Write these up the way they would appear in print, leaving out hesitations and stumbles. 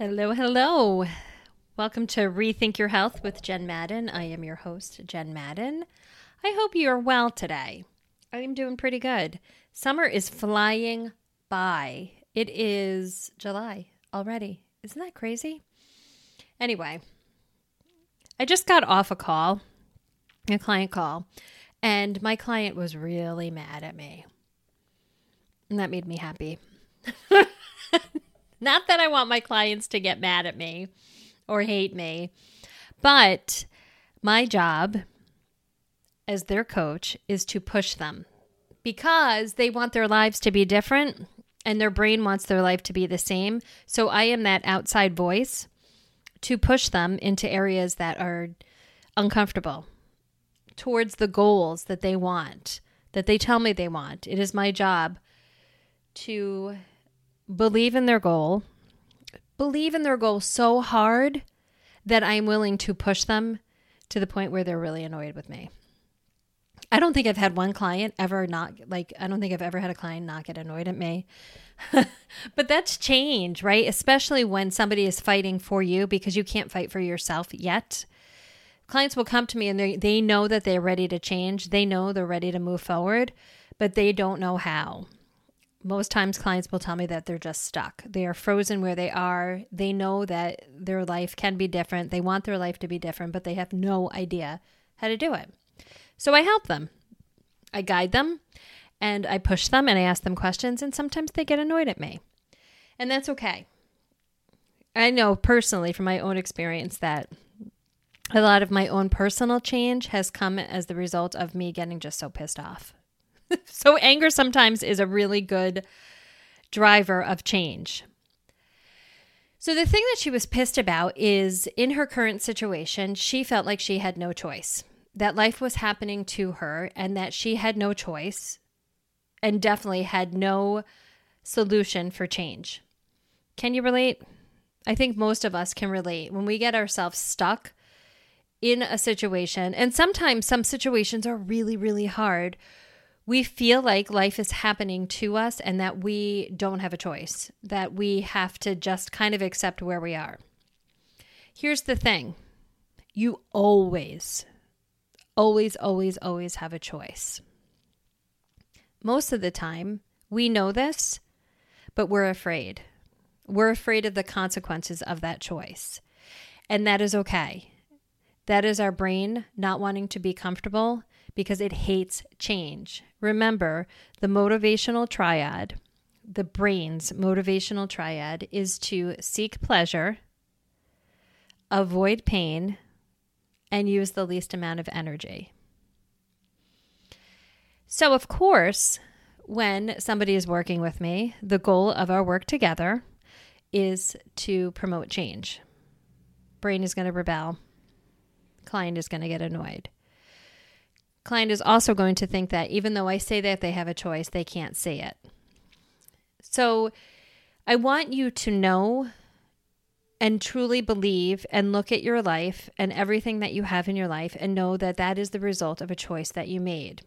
Hello, hello. Welcome to Rethink Your Health with Jen Madden. I am your host, Jen Madden. I hope you are well today. I am doing pretty good. Summer is flying by. It is July already. Isn't that crazy? Anyway, I just got off a client call, and my client was really mad at me. And that made me happy. Not that I want my clients to get mad at me or hate me, but my job as their coach is to push them because they want their lives to be different and their brain wants their life to be the same. So I am that outside voice to push them into areas that are uncomfortable towards the goals that they want, that they tell me they want. It is my job to believe in their goal, so hard that I'm willing to push them to the point where they're really annoyed with me. I don't think I've had one client ever not get annoyed at me. But that's change, right? Especially when somebody is fighting for you because you can't fight for yourself yet. Clients will come to me and they know that they're ready to change. They know they're ready to move forward, but they don't know how. Most times clients will tell me that they're just stuck. They are frozen where they are. They know that their life can be different. They want their life to be different, but they have no idea how to do it. So I help them. I guide them and I push them and I ask them questions, and sometimes they get annoyed at me. And that's okay. I know personally from my own experience that a lot of my own personal change has come as the result of me getting just so pissed off. So anger sometimes is a really good driver of change. So the thing that she was pissed about is in her current situation, she felt like she had no choice, that life was happening to her and that she had no choice and definitely had no solution for change. Can you relate? I think most of us can relate. When we get ourselves stuck in a situation, and sometimes some situations are really, really hard, we feel like life is happening to us and that we don't have a choice, that we have to just kind of accept where we are. Here's the thing. You always have a choice. Most of the time, we know this, but we're afraid. We're afraid of the consequences of that choice. And that is okay. That is our brain not wanting to be comfortable because it hates change. Remember, the motivational triad, the brain's motivational triad, is to seek pleasure, avoid pain, and use the least amount of energy. So, of course, when somebody is working with me, the goal of our work together is to promote change. Brain is going to rebel. Client is going to get annoyed. Client is also going to think that even though I say that they have a choice, they can't see it. So I want you to know and truly believe and look at your life and everything that you have in your life and know that that is the result of a choice that you made.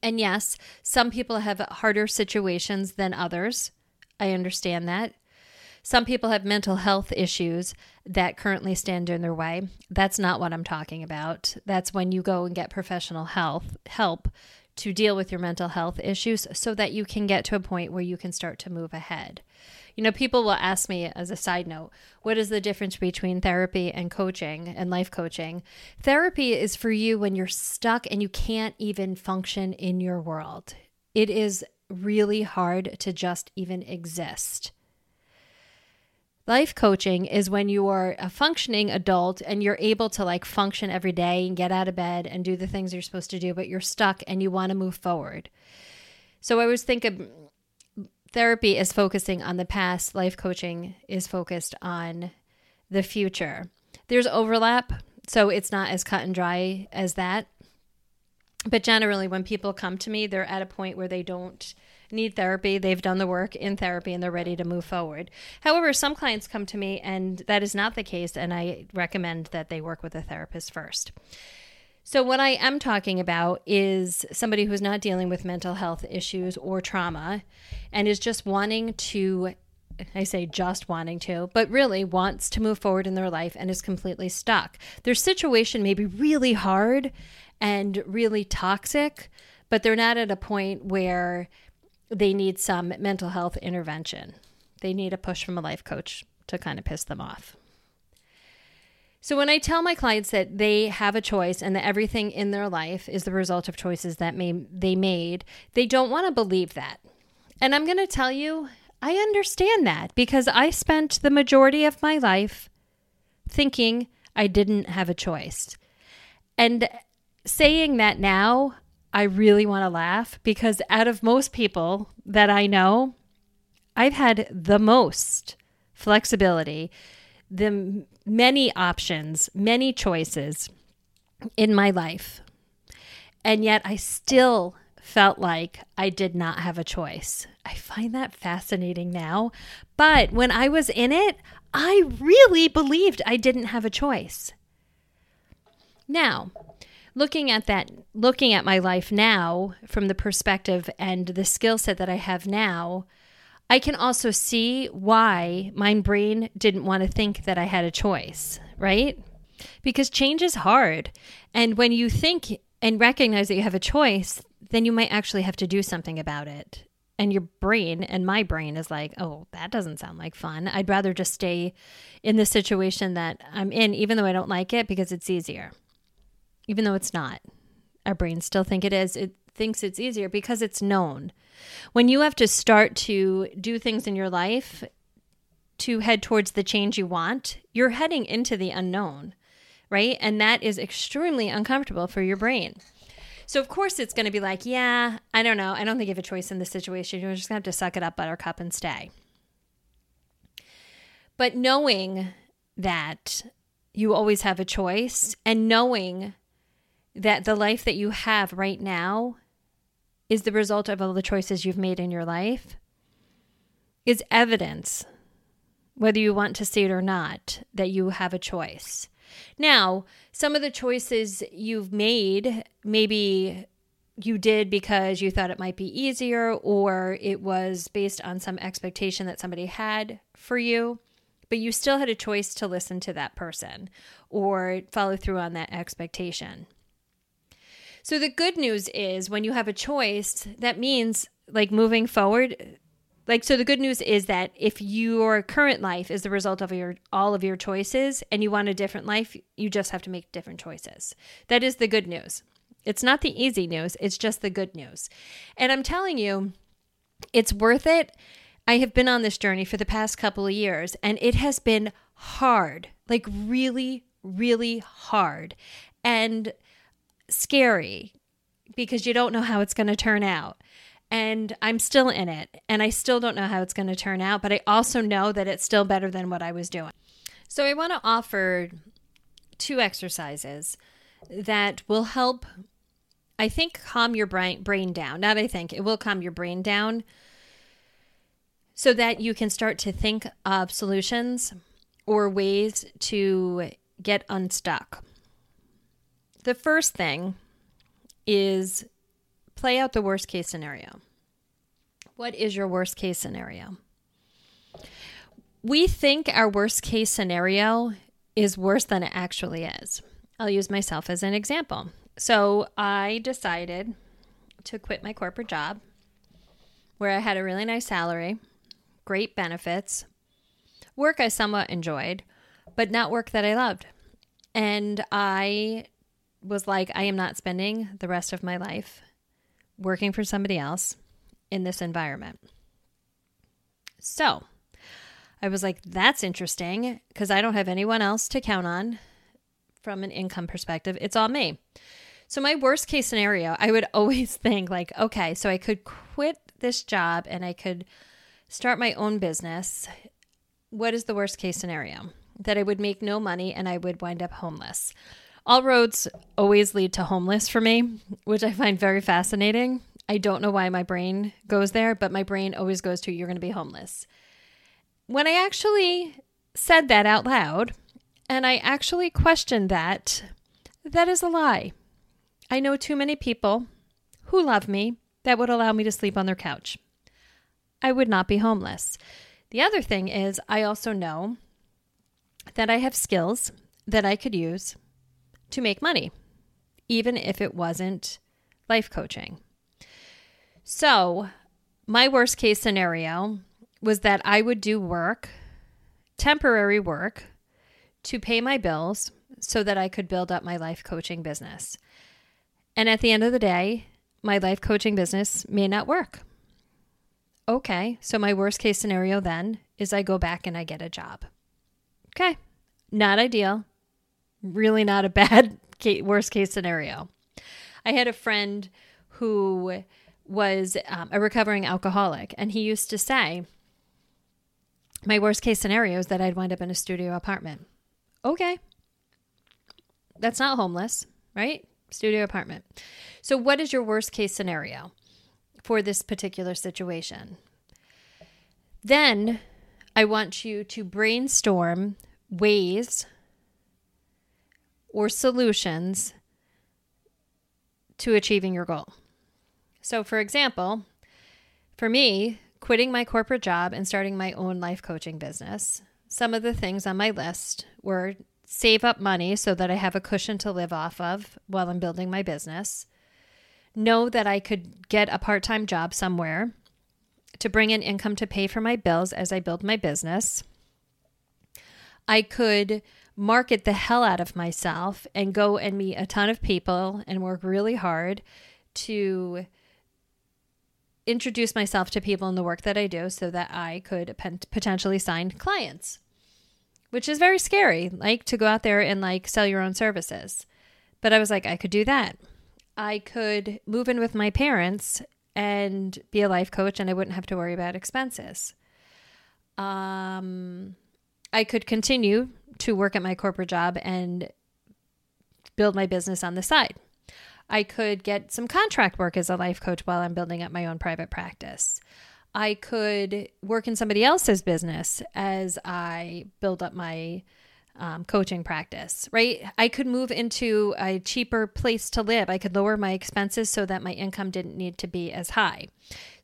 And yes, some people have harder situations than others. I understand that. Some people have mental health issues that currently stand in their way. That's not what I'm talking about. That's when you go and get professional help to deal with your mental health issues so that you can get to a point where you can start to move ahead. You know, people will ask me as a side note, what is the difference between therapy and coaching and life coaching? Therapy is for you when you're stuck and you can't even function in your world. It is really hard to just even exist. Life coaching is when you are a functioning adult and you're able to like function every day and get out of bed and do the things you're supposed to do, but you're stuck and you want to move forward. So I always think of therapy as focusing on the past. Life coaching is focused on the future. There's overlap, so it's not as cut and dry as that. But generally, when people come to me, they're at a point where they don't need therapy. They've done the work in therapy and they're ready to move forward. However, some clients come to me and that is not the case, and I recommend that they work with a therapist first. So what I am talking about is somebody who's not dealing with mental health issues or trauma and is just wanting to I say just wanting to, but really wants to move forward in their life and is completely stuck. Their situation may be really hard and really toxic, but they're not at a point where they need some mental health intervention. They need a push from a life coach to kind of piss them off. So when I tell my clients that they have a choice and that everything in their life is the result of choices that they made, they don't want to believe that. And I'm going to tell you, I understand that because I spent the majority of my life thinking I didn't have a choice. And saying that now, I really want to laugh because out of most people that I know, I've had the most flexibility, the many options, many choices in my life. And yet I still felt like I did not have a choice. I find that fascinating now. But when I was in it, I really believed I didn't have a choice. Now, looking at my life now from the perspective and the skill set that I have now, I can also see why my brain didn't want to think that I had a choice, right? Because change is hard. And when you think and recognize that you have a choice, then you might actually have to do something about it. And your brain and my brain is like, oh, that doesn't sound like fun. I'd rather just stay in the situation that I'm in, even though I don't like it, because it's easier. Even though it's not. Our brains still think it is. It thinks it's easier because it's known. When you have to start to do things in your life to head towards the change you want, you're heading into the unknown, right? And that is extremely uncomfortable for your brain. So, of course, it's going to be like, yeah, I don't know. I don't think you have a choice in this situation. You're just going to have to suck it up, buttercup, and stay. But knowing that you always have a choice and knowing that the life that you have right now is the result of all the choices you've made in your life is evidence, whether you want to see it or not, that you have a choice. Now, some of the choices you've made, maybe you did because you thought it might be easier or it was based on some expectation that somebody had for you, but you still had a choice to listen to that person or follow through on that expectation. So the good news is when you have a choice, that means like moving forward. Like, so the good news is that if your current life is the result of all of your choices and you want a different life, you just have to make different choices. That is the good news. It's not the easy news. It's just the good news. And I'm telling you, it's worth it. I have been on this journey for the past couple of years and it has been hard, like really, really hard. And scary because you don't know how it's going to turn out. And I'm still in it and I still don't know how it's going to turn out, but I also know that it's still better than what I was doing. So I want to offer 2 exercises that will help, I think, calm your brain down. Not I think, it will calm your brain down so that you can start to think of solutions or ways to get unstuck. The first thing is play out the worst case scenario. What is your worst case scenario? We think our worst case scenario is worse than it actually is. I'll use myself as an example. So I decided to quit my corporate job where I had a really nice salary, great benefits, work I somewhat enjoyed, but not work that I loved. And I was like, I am not spending the rest of my life working for somebody else in this environment. So I was like, that's interesting because I don't have anyone else to count on from an income perspective. It's all me. So my worst case scenario, I would always think like, okay, so I could quit this job and I could start my own business. What is the worst case scenario? That I would make no money and I would wind up homeless. All roads always lead to homeless for me, which I find very fascinating. I don't know why my brain goes there, but my brain always goes to you're going to be homeless. When I actually said that out loud and I actually questioned that, that is a lie. I know too many people who love me that would allow me to sleep on their couch. I would not be homeless. The other thing is I also know that I have skills that I could use to make money, even if it wasn't life coaching. So my worst case scenario was that I would do work, temporary work, to pay my bills so that I could build up my life coaching business. And at the end of the day, my life coaching business may not work. Okay, so my worst case scenario then is I go back and I get a job. Okay, not ideal. Really not a bad worst case scenario. I had a friend who was a recovering alcoholic, and he used to say, my worst case scenario is that I'd wind up in a studio apartment. Okay. That's not homeless, right? Studio apartment. So what is your worst case scenario for this particular situation? Then I want you to brainstorm ways or solutions to achieving your goal. So for example, for me, quitting my corporate job and starting my own life coaching business, some of the things on my list were save up money so that I have a cushion to live off of while I'm building my business, know that I could get a part-time job somewhere to bring in income to pay for my bills as I build my business. I could market the hell out of myself and go and meet a ton of people and work really hard to introduce myself to people in the work that I do so that I could potentially sign clients, which is very scary, like to go out there and like sell your own services. But I was like, I could do that. I could move in with my parents and be a life coach and I wouldn't have to worry about expenses. I could continue to work at my corporate job and build my business on the side. I could get some contract work as a life coach while I'm building up my own private practice. I could work in somebody else's business as I build up my coaching practice, right? I could move into a cheaper place to live. I could lower my expenses so that my income didn't need to be as high.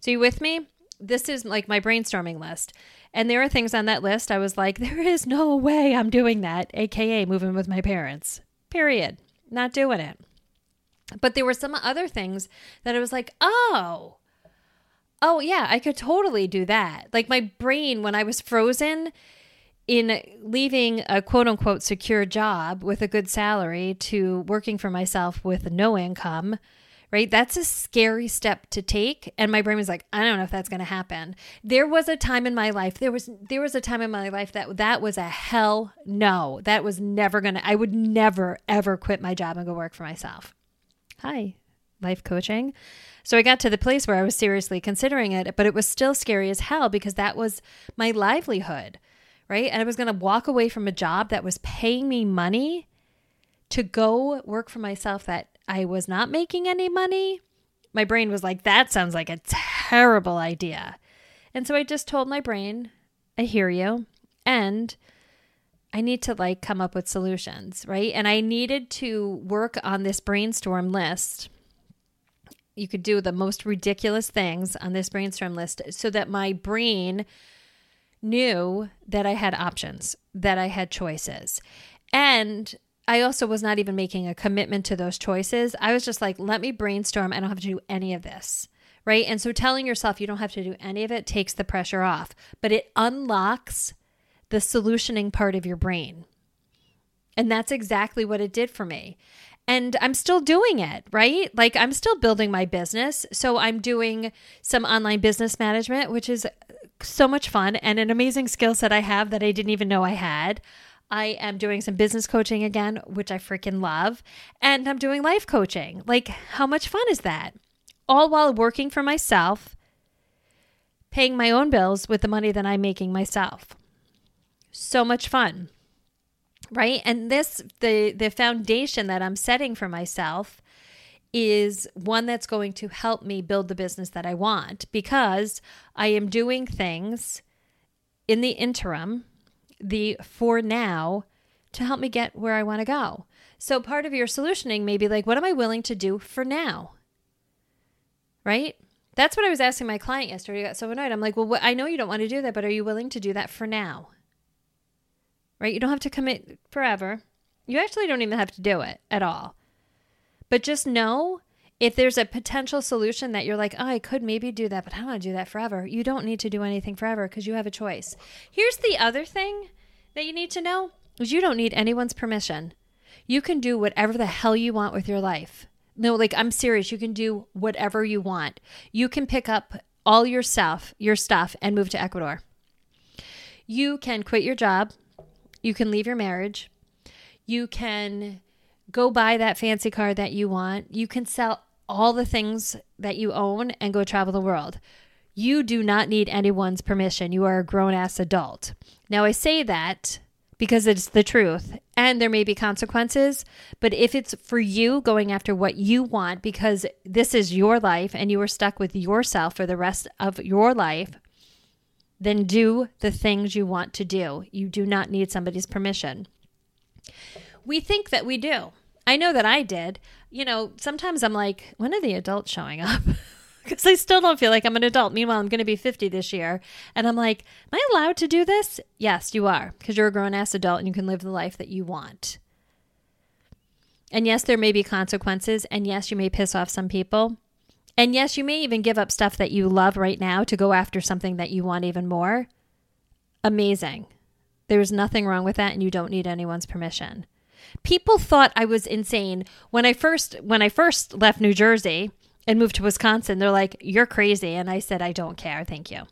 So you with me? This is like my brainstorming list. And there are things on that list I was like, there is no way I'm doing that, aka moving with my parents, period. Not doing it. But there were some other things that I was like, oh yeah, I could totally do that. Like my brain, when I was frozen in leaving a quote unquote secure job with a good salary to working for myself with no income, right? That's a scary step to take. And my brain was like, I don't know if that's going to happen. There was a time in my life that was a hell no. That was never going to, I would never, ever quit my job and go work for myself. Hi, life coaching. So I got to the place where I was seriously considering it, but it was still scary as hell because that was my livelihood, right? And I was going to walk away from a job that was paying me money to go work for myself that I was not making any money. My brain was like, that sounds like a terrible idea. And so I just told my brain, I hear you. And I need to like come up with solutions, right? And I needed to work on this brainstorm list. You could do the most ridiculous things on this brainstorm list so that my brain knew that I had options, that I had choices. And I also was not even making a commitment to those choices. I was just like, let me brainstorm. I don't have to do any of this, right? And so telling yourself you don't have to do any of it takes the pressure off, but it unlocks the solutioning part of your brain. And that's exactly what it did for me. And I'm still doing it, right? Like I'm still building my business. So I'm doing some online business management, which is so much fun and an amazing skill set I have that I didn't even know I had. I am doing some business coaching again, which I freaking love. And I'm doing life coaching. Like how much fun is that? All while working for myself, paying my own bills with the money that I'm making myself. So much fun, right? And this, the foundation that I'm setting for myself is one that's going to help me build the business that I want because I am doing things in the interim, for now, to help me get where I want to go. So part of your solutioning may be like, what am I willing to do for now, right? That's what I was asking my client yesterday. He got so annoyed. I'm like, well, I know you don't want to do that, but are you willing to do that for now? Right? You don't have to commit forever. You actually don't even have to do it at all. But just know if there's a potential solution that you're like, oh, I could maybe do that, but I don't want to do that forever. You don't need to do anything forever because you have a choice. Here's the other thing that you need to know is you don't need anyone's permission. You can do whatever the hell you want with your life. No, like, I'm serious. You can do whatever you want. You can pick up all your stuff, and move to Ecuador. You can quit your job. You can leave your marriage. You can go buy that fancy car that you want. You can sell all the things that you own and go travel the world. You do not need anyone's permission. You are a grown-ass adult. Now, I say that because it's the truth, and there may be consequences, but if it's for you going after what you want, because this is your life and you are stuck with yourself for the rest of your life, then do the things you want to do. You do not need somebody's permission. We think that we do. I know that I did. You know, sometimes I'm like, when are the adults showing up? Because I still don't feel like I'm an adult. Meanwhile, I'm going to be 50 this year. And I'm like, am I allowed to do this? Yes, you are. Because you're a grown-ass adult and you can live the life that you want. And yes, there may be consequences. And yes, you may piss off some people. And yes, you may even give up stuff that you love right now to go after something that you want even more. Amazing. There's nothing wrong with that, and you don't need anyone's permission. People thought I was insane. When I first left New Jersey and moved to Wisconsin, they're like, you're crazy. And I said, I don't care. Thank you.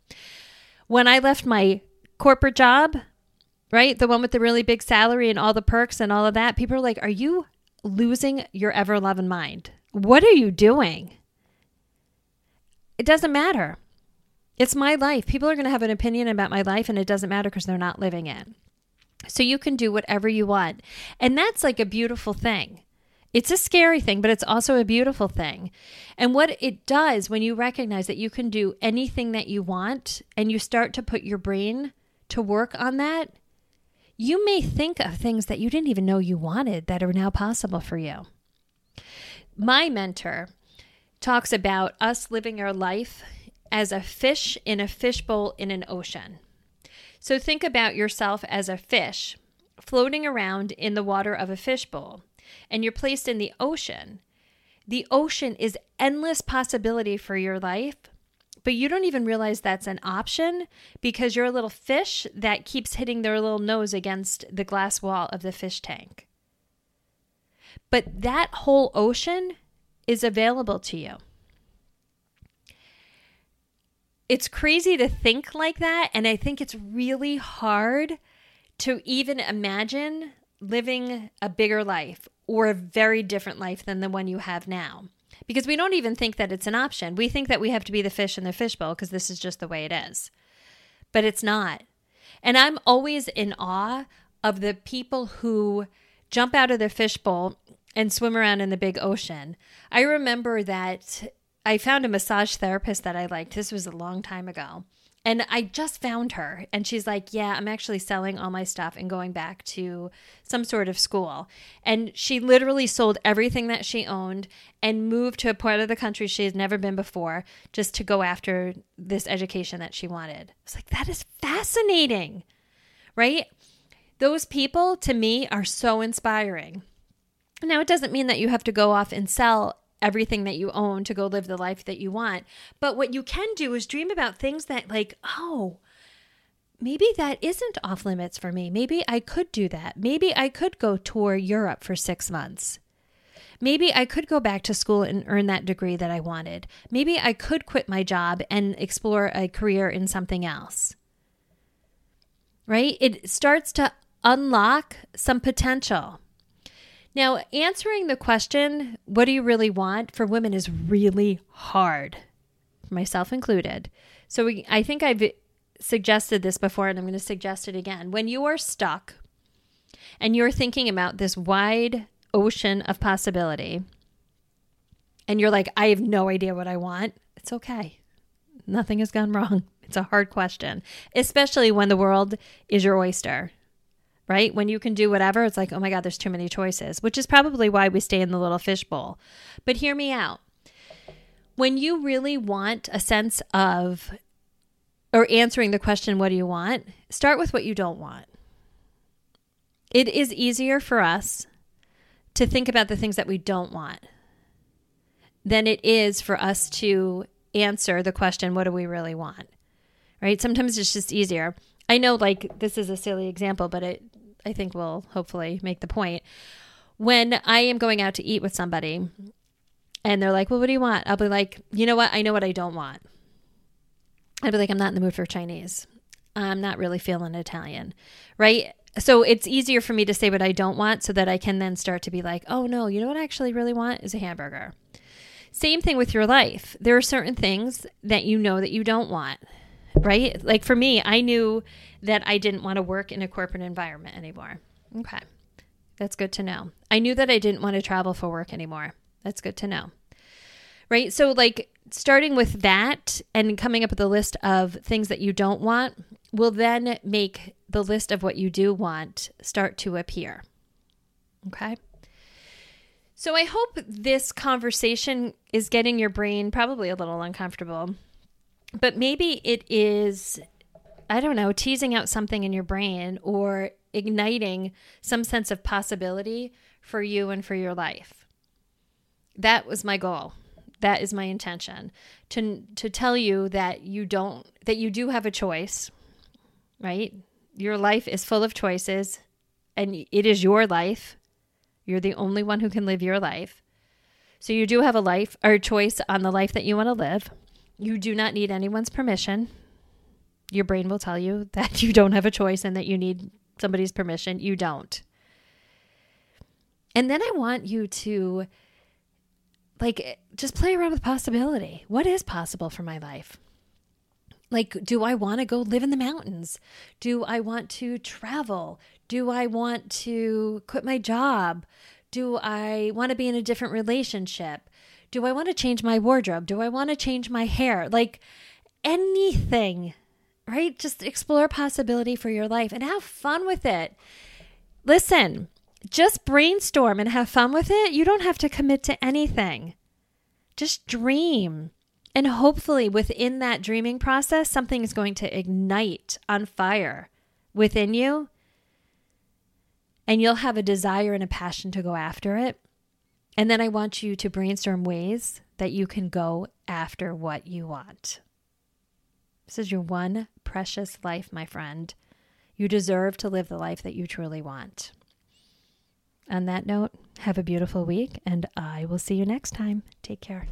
When I left my corporate job, right, the one with the really big salary and all the perks and all of that, people are like, are you losing your ever-loving mind? What are you doing? It doesn't matter. It's my life. People are going to have an opinion about my life, and it doesn't matter because they're not living it. So you can do whatever you want. And that's like a beautiful thing. It's a scary thing, but it's also a beautiful thing. And what it does when you recognize that you can do anything that you want and you start to put your brain to work on that, you may think of things that you didn't even know you wanted that are now possible for you. My mentor talks about us living our life as a fish in a fishbowl in an ocean. So think about yourself as a fish floating around in the water of a fishbowl. And you're placed in the ocean. The ocean is endless possibility for your life, but you don't even realize that's an option because you're a little fish that keeps hitting their little nose against the glass wall of the fish tank. But that whole ocean is available to you. It's crazy to think like that, and I think it's really hard to even imagine living a bigger life or a very different life than the one you have now, because we don't even think that it's an option. We think that we have to be the fish in the fishbowl because this is just the way it is, but it's not. And I'm always in awe of the people who jump out of their fishbowl and swim around in the big ocean. I remember that I found a massage therapist that I liked. This was a long time ago. And I just found her, and she's like, yeah, I'm actually selling all my stuff and going back to some sort of school. And she literally sold everything that she owned and moved to a part of the country she had never been before just to go after this education that she wanted. I was like, that is fascinating, right? Those people, to me, are so inspiring. Now, it doesn't mean that you have to go off and sell everything that you own to go live the life that you want. But what you can do is dream about things that, like, oh, maybe that isn't off limits for me. Maybe I could do that. Maybe I could go tour Europe for 6 months. Maybe I could go back to school and earn that degree that I wanted. Maybe I could quit my job and explore a career in something else. Right? It starts to unlock some potential. Now, answering the question, what do you really want, for women is really hard, myself included. So I think I've suggested this before, and I'm going to suggest it again. When you are stuck and you're thinking about this wide ocean of possibility and you're like, I have no idea what I want, it's okay. Nothing has gone wrong. It's a hard question, especially when the world is your oyster. Right? When you can do whatever, it's like, oh my God, there's too many choices, which is probably why we stay in the little fishbowl. But hear me out. when you really want a sense of, or answering the question, what do you want? Start with what you don't want. It is easier for us to think about the things that we don't want than it is for us to answer the question, what do we really want? Right? Sometimes it's just easier. I know, like, this is a silly example, but I think will hopefully make the point. When I am going out to eat with somebody and they're like, well, what do you want? I'll be like, you know what? I know what I don't want. I'll be like, I'm not in the mood for Chinese. I'm not really feeling Italian, right? So it's easier for me to say what I don't want so that I can then start to be like, oh no, you know what I actually really want is a hamburger. Same thing with your life. There are certain things that you know that you don't want, right? Like for me, I knew that I didn't want to work in a corporate environment anymore. Okay. That's good to know. I knew that I didn't want to travel for work anymore. That's good to know. Right? So like starting with that and coming up with a list of things that you don't want will then make the list of what you do want start to appear. Okay? So I hope this conversation is getting your brain probably a little uncomfortable, but maybe it is, I don't know, teasing out something in your brain or igniting some sense of possibility for you and for your life. That was my goal. That is my intention, to tell you that you do have a choice, right? Your life is full of choices and it is your life. You're the only one who can live your life. So you do have a life or a choice on the life that you want to live. You do not need anyone's permission. Your brain will tell you that you don't have a choice and that you need somebody's permission. You don't. And then I want you to like just play around with possibility. What is possible for my life? Like, do I want to go live in the mountains? Do I want to travel? Do I want to quit my job? Do I want to be in a different relationship? Do I want to change my wardrobe? Do I want to change my hair? Like anything, right? Just explore possibility for your life and have fun with it. Listen, just brainstorm and have fun with it. You don't have to commit to anything. Just dream. And hopefully within that dreaming process, something is going to ignite on fire within you. And you'll have a desire and a passion to go after it. And then I want you to brainstorm ways that you can go after what you want. This is your one precious life, my friend. You deserve to live the life that you truly want. On that note, have a beautiful week, and I will see you next time. Take care.